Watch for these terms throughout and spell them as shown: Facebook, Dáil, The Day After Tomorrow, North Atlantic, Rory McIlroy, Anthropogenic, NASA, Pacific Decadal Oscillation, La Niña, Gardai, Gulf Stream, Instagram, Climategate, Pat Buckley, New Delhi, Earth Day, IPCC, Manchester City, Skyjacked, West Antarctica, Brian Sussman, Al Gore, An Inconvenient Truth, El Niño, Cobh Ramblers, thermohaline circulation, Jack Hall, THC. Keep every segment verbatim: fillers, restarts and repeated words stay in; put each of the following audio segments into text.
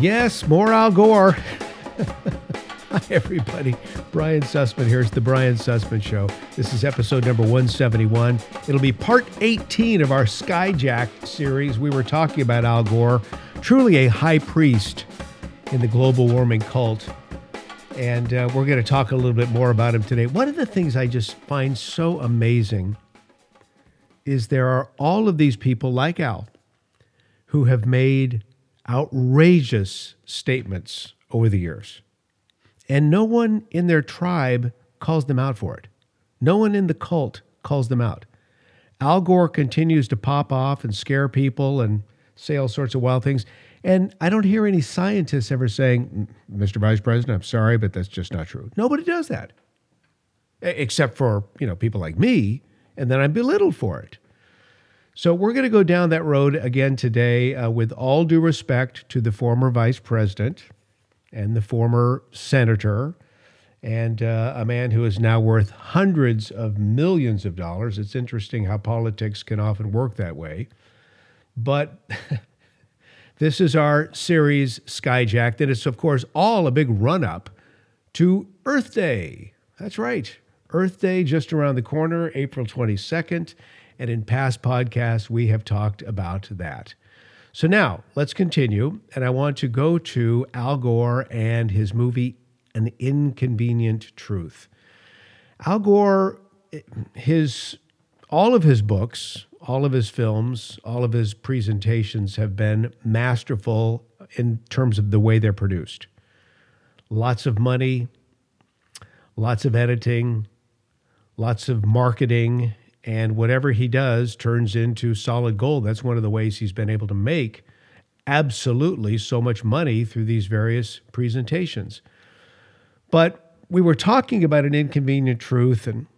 Yes, more Al Gore. Hi, everybody. Brian Sussman. Here's the Brian Sussman Show. This is episode number one seventy-one. It'll be part eighteen of our Skyjacked series. We were talking about Al Gore, truly a high priest in the global warming cult. And uh, we're going to talk a little bit more about him today. One of the things I just find so amazing is there are all of these people like Al who have made outrageous statements over the years. And no one in their tribe calls them out for it. No one in the cult calls them out. Al Gore continues to pop off and scare people and say all sorts of wild things. And I don't hear any scientists ever saying, Mister Vice President, I'm sorry, but that's just not true. Nobody does that, except for, you know, people like me, and then I'm belittled for it. So we're going to go down that road again today uh, with all due respect to the former vice president and the former senator and uh, a man who is now worth hundreds of millions of dollars. It's interesting how politics can often work that way. But this is our series, Skyjacked, and it's, of course, all a big run-up to Earth Day. That's right. Earth Day just around the corner, April twenty-second, and in past podcasts, we have talked about that. So now, let's continue, and I want to go to Al Gore and his movie, An Inconvenient Truth. Al Gore, his all of his books, all of his films, all of his presentations have been masterful in terms of the way they're produced. Lots of money, lots of editing, lots of marketing, and whatever he does turns into solid gold. That's one of the ways he's been able to make absolutely so much money through these various presentations. But we were talking about An Inconvenient Truth and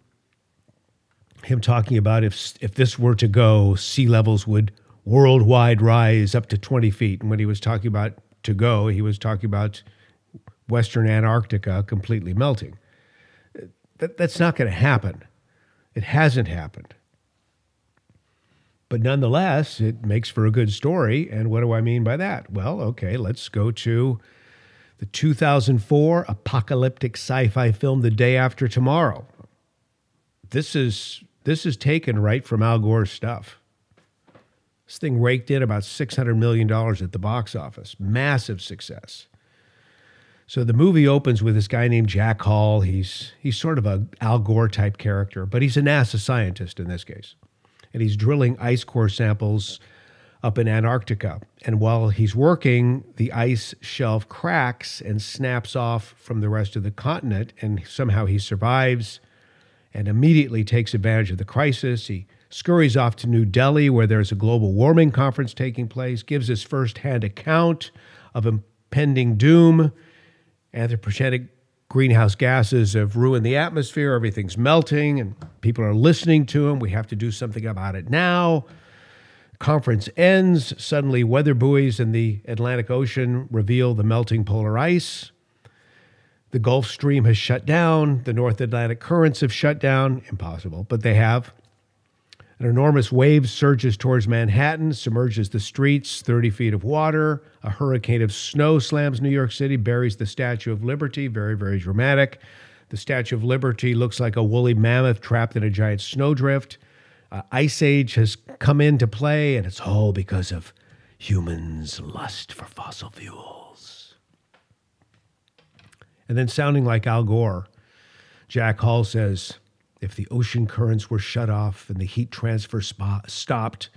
him talking about if if this were to go, sea levels would worldwide rise up to twenty feet. And when he was talking about to go, he was talking about Western Antarctica completely melting. That, that's not going to happen. It hasn't happened. But nonetheless, it makes for a good story. And what do I mean by that? Well, okay, let's go to the two thousand four apocalyptic sci-fi film, The Day After Tomorrow. This is... This is taken right from Al Gore's stuff. This thing raked in about six hundred million dollars at the box office. Massive success. So the movie opens with this guy named Jack Hall. He's he's sort of a Al Gore type character, but he's a NASA scientist in this case. And he's drilling ice core samples up in Antarctica. And while he's working, the ice shelf cracks and snaps off from the rest of the continent, and somehow he survives and immediately takes advantage of the crisis. He scurries off to New Delhi, where there's a global warming conference taking place, gives his first-hand account of impending doom. Anthropogenic greenhouse gases have ruined the atmosphere. Everything's melting, and people are listening to him. We have to do something about it now. Conference ends. Suddenly, weather buoys in the Atlantic Ocean reveal the melting polar ice. The Gulf Stream has shut down. The North Atlantic currents have shut down. Impossible, but they have. An enormous wave surges towards Manhattan, submerges the streets, thirty feet of water. A hurricane of snow slams New York City, buries the Statue of Liberty. Very, very dramatic. The Statue of Liberty looks like a woolly mammoth trapped in a giant snowdrift. Uh, Ice Age has come into play, and it's all because of humans' lust for fossil fuels. And then, sounding like Al Gore, Jack Hall says, if the ocean currents were shut off and the heat transfer spa- stopped,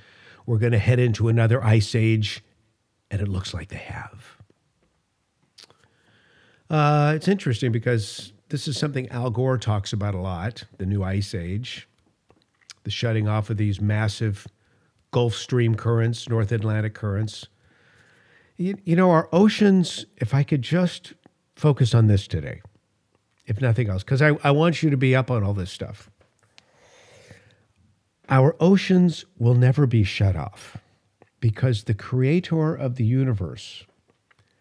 we're going to head into another ice age, and it looks like they have. Uh, it's interesting because this is something Al Gore talks about a lot, the new ice age, the shutting off of these massive Gulf Stream currents, North Atlantic currents. You, you know, our oceans, if I could just focus on this today, if nothing else, because I, I want you to be up on all this stuff. Our oceans will never be shut off because the creator of the universe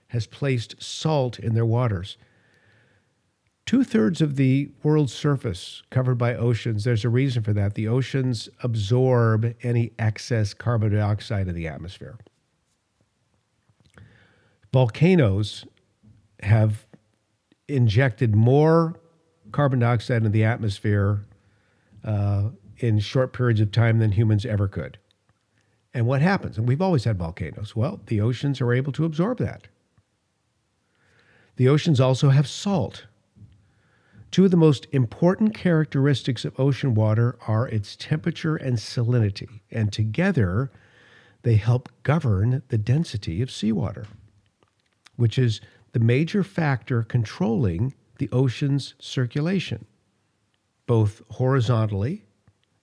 has placed salt in their waters. Two-thirds of the world's surface covered by oceans. There's a reason for that. The oceans absorb any excess carbon dioxide in the atmosphere. volcanoes have injected more carbon dioxide into the atmosphere uh, in short periods of time than humans ever could. And what happens? And we've always had volcanoes. Well, the oceans are able to absorb that. The oceans also have salt. Two of the most important characteristics of ocean water are its temperature and salinity, and together they help govern the density of seawater, which is the major factor controlling the ocean's circulation, both horizontally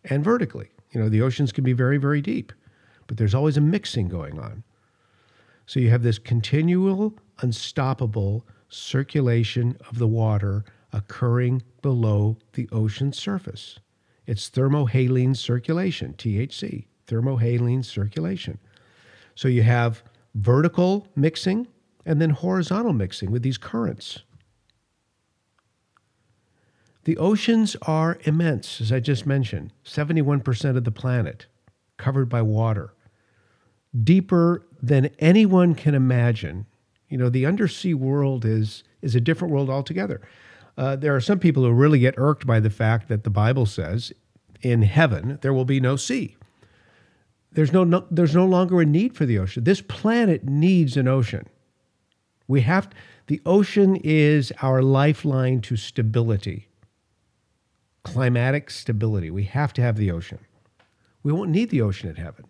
and vertically. You know, the oceans can be very, very deep, but there's always a mixing going on. So you have this continual, unstoppable circulation of the water occurring below the ocean surface. It's thermohaline circulation, T H C, thermohaline circulation. So you have vertical mixing and then horizontal mixing with these currents. The oceans are immense, as I just mentioned, seventy-one percent of the planet covered by water, deeper than anyone can imagine. You know, the undersea world is, is a different world altogether. Uh, there are some people who really get irked by the fact that the Bible says in heaven there will be no sea. There's no, no there's no longer a need for the ocean. This planet needs an ocean. We have the ocean is our lifeline to stability, climatic stability. We have to have the ocean. We won't need the ocean at heaven.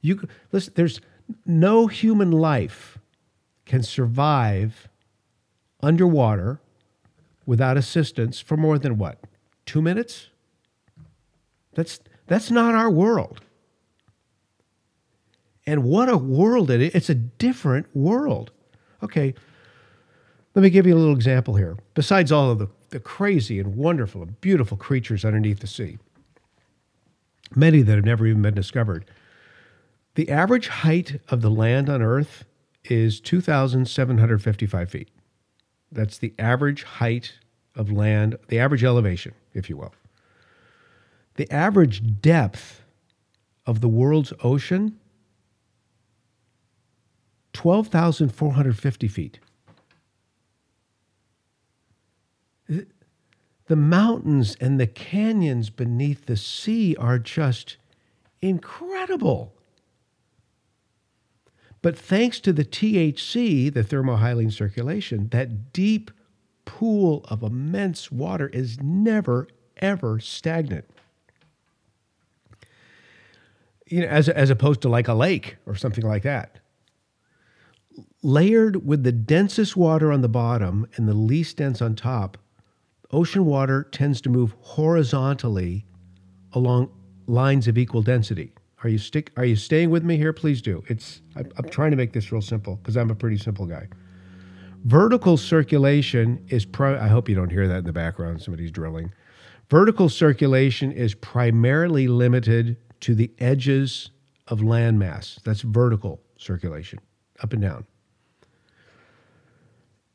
You listen, there's no human life can survive underwater without assistance for more than what? Two minutes? That's that's not our world. And what a world it is. It's a different world. Okay, let me give you a little example here. Besides all of the, the crazy and wonderful and beautiful creatures underneath the sea, many that have never even been discovered, the average height of the land on Earth is two thousand seven hundred fifty-five feet. That's the average height of land, the average elevation, if you will. The average depth of the world's ocean, twelve thousand four hundred fifty feet. The mountains and the canyons beneath the sea are just incredible. But thanks to the T H C, the thermohaline circulation, that deep pool of immense water is never, ever stagnant. You know, as, as opposed to like a lake or something like that. Layered with the densest water on the bottom and the least dense on top, ocean water tends to move horizontally along lines of equal density. Are you stick? Are you staying with me here? Please do. It's I'm, I'm trying to make this real simple because I'm a pretty simple guy. Vertical circulation is. Pri- I hope you don't hear that in the background. Somebody's drilling. Vertical circulation is primarily limited to the edges of landmass. That's vertical circulation, up and down.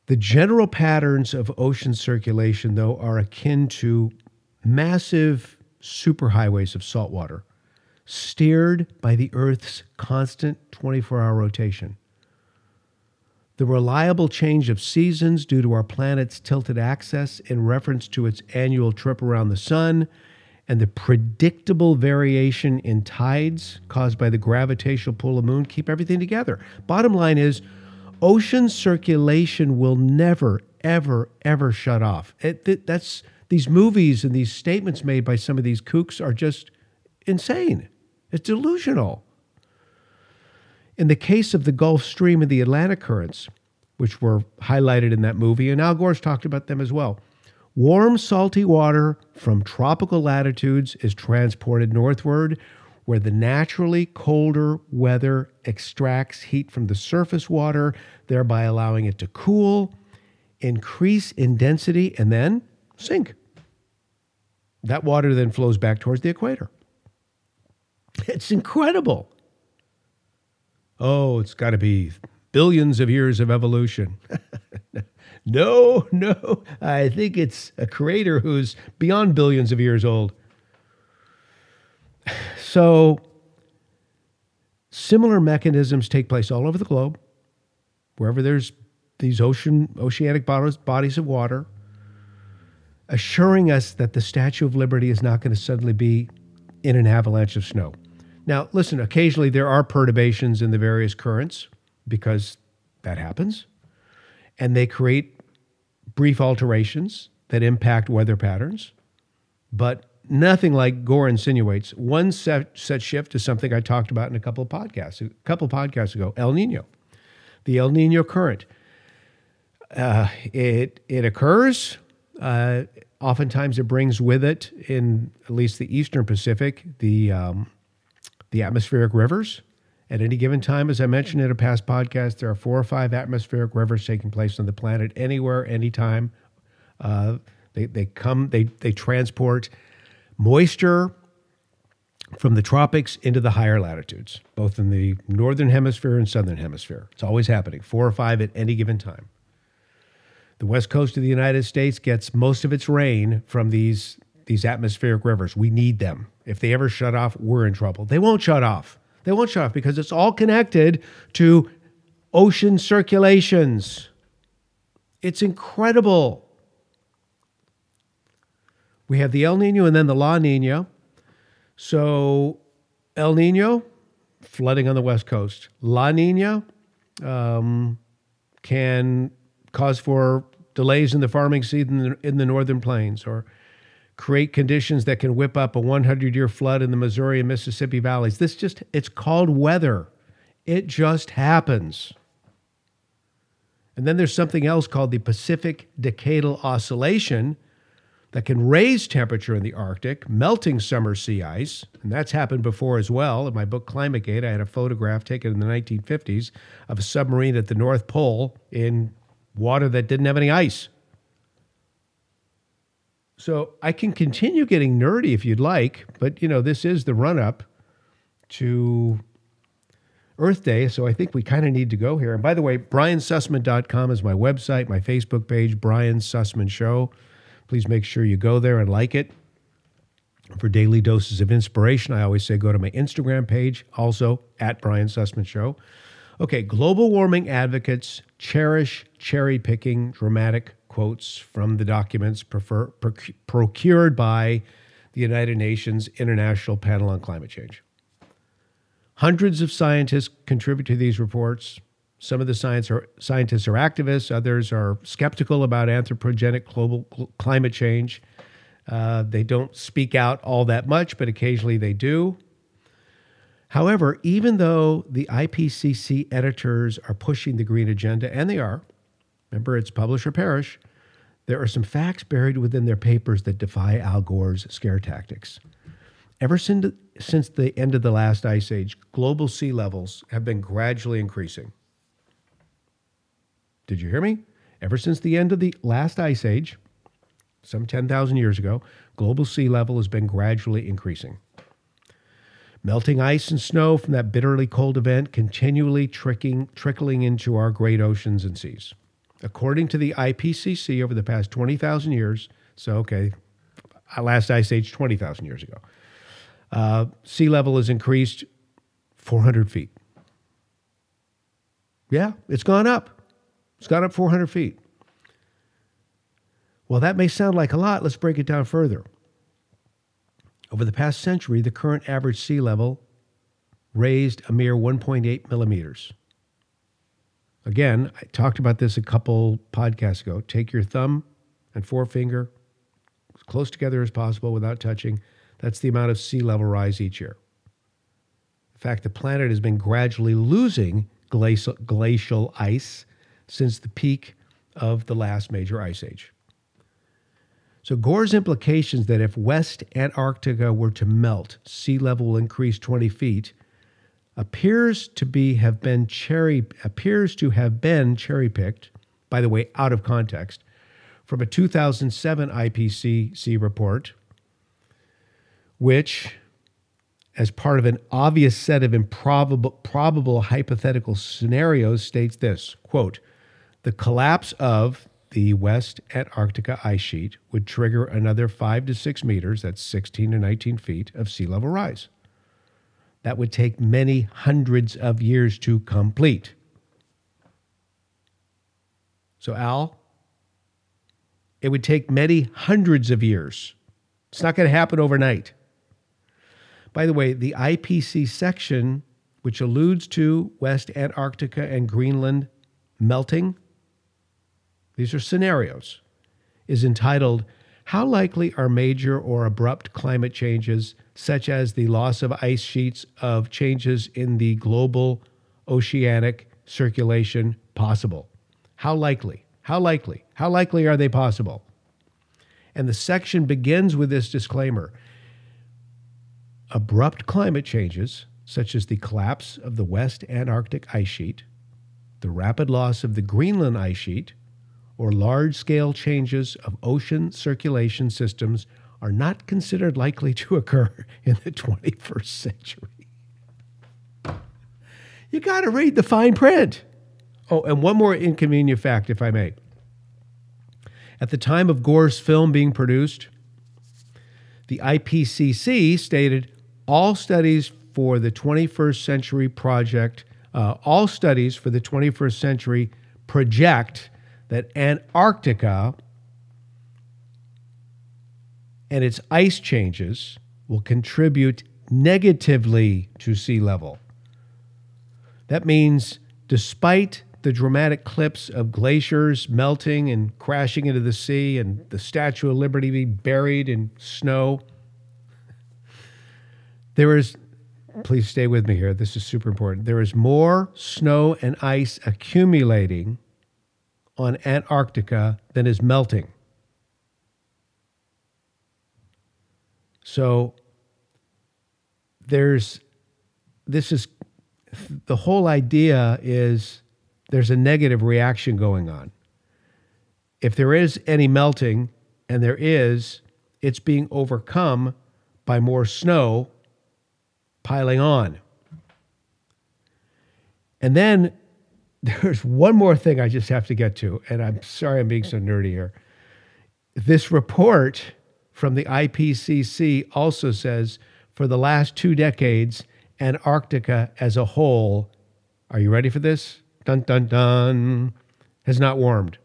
The general patterns of ocean circulation, though, are akin to massive superhighways of salt water, steered by the Earth's constant twenty-four hour rotation. The reliable change of seasons due to our planet's tilted axis in reference to its annual trip around the sun, and the predictable variation in tides caused by the gravitational pull of the moon keep everything together. Bottom line is, ocean circulation will never, ever, ever shut off. It, it, that's these movies and these statements made by some of these kooks are just insane. It's delusional. In the case of the Gulf Stream and the Atlantic currents, which were highlighted in that movie, and Al Gore's talked about them as well, warm, salty water from tropical latitudes is transported northward, where the naturally colder weather extracts heat from the surface water, thereby allowing it to cool, increase in density, and then sink. That water then flows back towards the equator. It's incredible. Oh, it's got to be billions of years of evolution. no, no, I think it's a creator who's beyond billions of years old. So, similar mechanisms take place all over the globe, wherever there's these ocean, oceanic bodies, bodies of water, assuring us that the Statue of Liberty is not going to suddenly be in an avalanche of snow. Now, listen, occasionally there are perturbations in the various currents because that happens, and they create brief alterations that impact weather patterns, but nothing like Gore insinuates. One set, set shift is something I talked about in a couple of podcasts, a couple of podcasts ago, El Niño, the El Niño current. Uh, it, it occurs. Uh, oftentimes it brings with it, in at least the Eastern Pacific, the um, the atmospheric rivers. At any given time, as I mentioned in a past podcast, there are four or five atmospheric rivers taking place on the planet anywhere, anytime. Uh, they, they come, they, they transport moisture from the tropics into the higher latitudes, both in the northern hemisphere and southern hemisphere. It's always happening, four or five at any given time. The west coast of the United States gets most of its rain from these, these atmospheric rivers. We need them. If they ever shut off, we're in trouble. They won't shut off. They won't shut off because it's all connected to ocean circulations. It's incredible. We have the El Niño and then the La Niña. So El Niño, flooding on the West Coast. La Niña um, can cause for delays in the farming season in the, in the northern plains, or create conditions that can whip up a hundred-year flood in the Missouri and Mississippi valleys. This just, it's called weather. It just happens. And then there's something else called the Pacific Decadal Oscillation that can raise temperature in the Arctic, melting summer sea ice, and that's happened before as well. In my book Climategate, I had a photograph taken in the nineteen fifties of a submarine at the North Pole in water that didn't have any ice. So I can continue getting nerdy if you'd like, but, you know, this is the run-up to Earth Day, so I think we kind of need to go here. And by the way, brian sussman dot com is my website, my Facebook page, Brian Sussman Show. Please make sure you go there and like it. For daily doses of inspiration, I always say go to my Instagram page, also at Brian Sussman Show. Okay, global warming advocates cherish cherry-picking dramatic quotes from the documents prefer, proc- procured by the United Nations International Panel on Climate Change. Hundreds of scientists contribute to these reports. Some of the science are, scientists are activists. Others are skeptical about anthropogenic global cl- climate change. Uh, they don't speak out all that much, but occasionally they do. However, even though the I P C C editors are pushing the green agenda, and they are, remember, it's publish or perish, there are some facts buried within their papers that defy Al Gore's scare tactics. Ever since, since the end of the last ice age, global sea levels have been gradually increasing. Did you hear me? Ever since the end of the last ice age, some ten thousand years ago, global sea level has been gradually increasing. Melting ice and snow from that bitterly cold event continually tricking, trickling into our great oceans and seas. According to the I P C C, over the past twenty thousand years, so okay, last ice age twenty thousand years ago, uh, sea level has increased four hundred feet. Yeah, it's gone up. It's gone up four hundred feet. Well, that may sound like a lot. Let's break it down further. Over the past century, the current average sea level raised a mere one point eight millimeters. Again, I talked about this a couple podcasts ago. Take your thumb and forefinger as close together as possible without touching. That's the amount of sea level rise each year. In fact, the planet has been gradually losing glacial, glacial ice since the peak of the last major ice age. So Gore's implications that if West Antarctica were to melt, sea level will increase twenty feet, appears to be have been cherry appears to have been cherry-picked, by the way, out of context, from a two thousand seven I P C C report, which, as part of an obvious set of improbable probable hypothetical scenarios, states this, quote, the collapse of the West Antarctica ice sheet would trigger another five to six meters, that's sixteen to nineteen feet, of sea level rise. That would take many hundreds of years to complete. So Al, it would take many hundreds of years. It's not going to happen overnight. By the way, the I P C C section, which alludes to West Antarctica and Greenland melting, these are scenarios, is entitled, How Likely Are Major or Abrupt Climate Changes, Such as the Loss of Ice Sheets, of Changes in the Global Oceanic Circulation, Possible? How likely? How likely? How likely are they possible? And the section begins with this disclaimer. Abrupt climate changes, such as the collapse of the West Antarctic ice sheet, the rapid loss of the Greenland ice sheet, or large-scale changes of ocean circulation systems, are not considered likely to occur in the twenty-first century. You got to read the fine print. Oh, and one more inconvenient fact, if I may. At the time of Gore's film being produced, the I P C C stated all studies for the twenty-first century project, uh, all studies for the twenty-first century project that Antarctica and its ice changes will contribute negatively to sea level. That means despite the dramatic clips of glaciers melting and crashing into the sea and the Statue of Liberty being buried in snow. There is, please stay with me here, this is super important. There is more snow and ice accumulating on Antarctica than is melting. So there's, this is, the whole idea is there's a negative reaction going on. If there is any melting, and there is, it's being overcome by more snow piling on. And then there's one more thing I just have to get to, and I'm sorry I'm being so nerdy here. This report from the I P C C also says, for the last two decades, Antarctica as a whole, are you ready for this? Dun, dun, dun, has not warmed.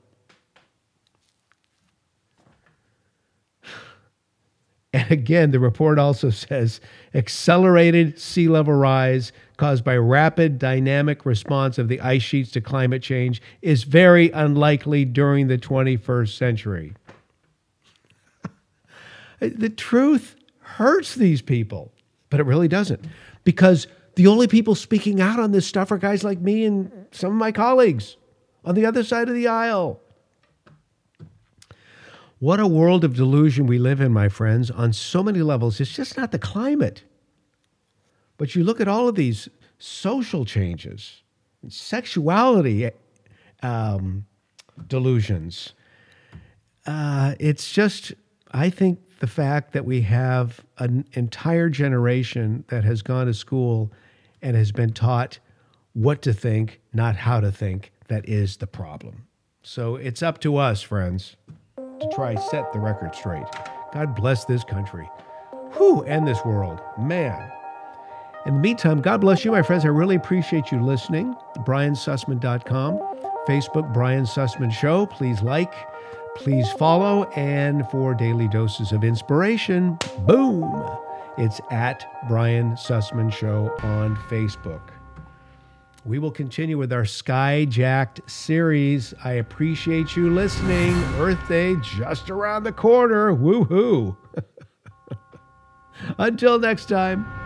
And again, the report also says accelerated sea level rise caused by rapid dynamic response of the ice sheets to climate change is very unlikely during the twenty-first century. The truth hurts these people, but it really doesn't, because the only people speaking out on this stuff are guys like me and some of my colleagues on the other side of the aisle. What a world of delusion we live in, my friends, on so many levels. It's just not the climate. But you look at all of these social changes, sexuality um, delusions. Uh, it's just, I think, the fact that we have an entire generation that has gone to school and has been taught what to think, not how to think, that is the problem. So it's up to us, friends, to try set the record straight. God bless this country. Whew, and this world. Man. In the meantime, God bless you, my friends. I really appreciate you listening. brian sussman dot com, Facebook, Brian Sussman Show. Please like. Please follow, and for daily doses of inspiration, boom, it's at Brian Sussman Show on Facebook. We will continue with our Skyjacked series. I appreciate you listening. Earth Day just around the corner. Woo-hoo. Until next time.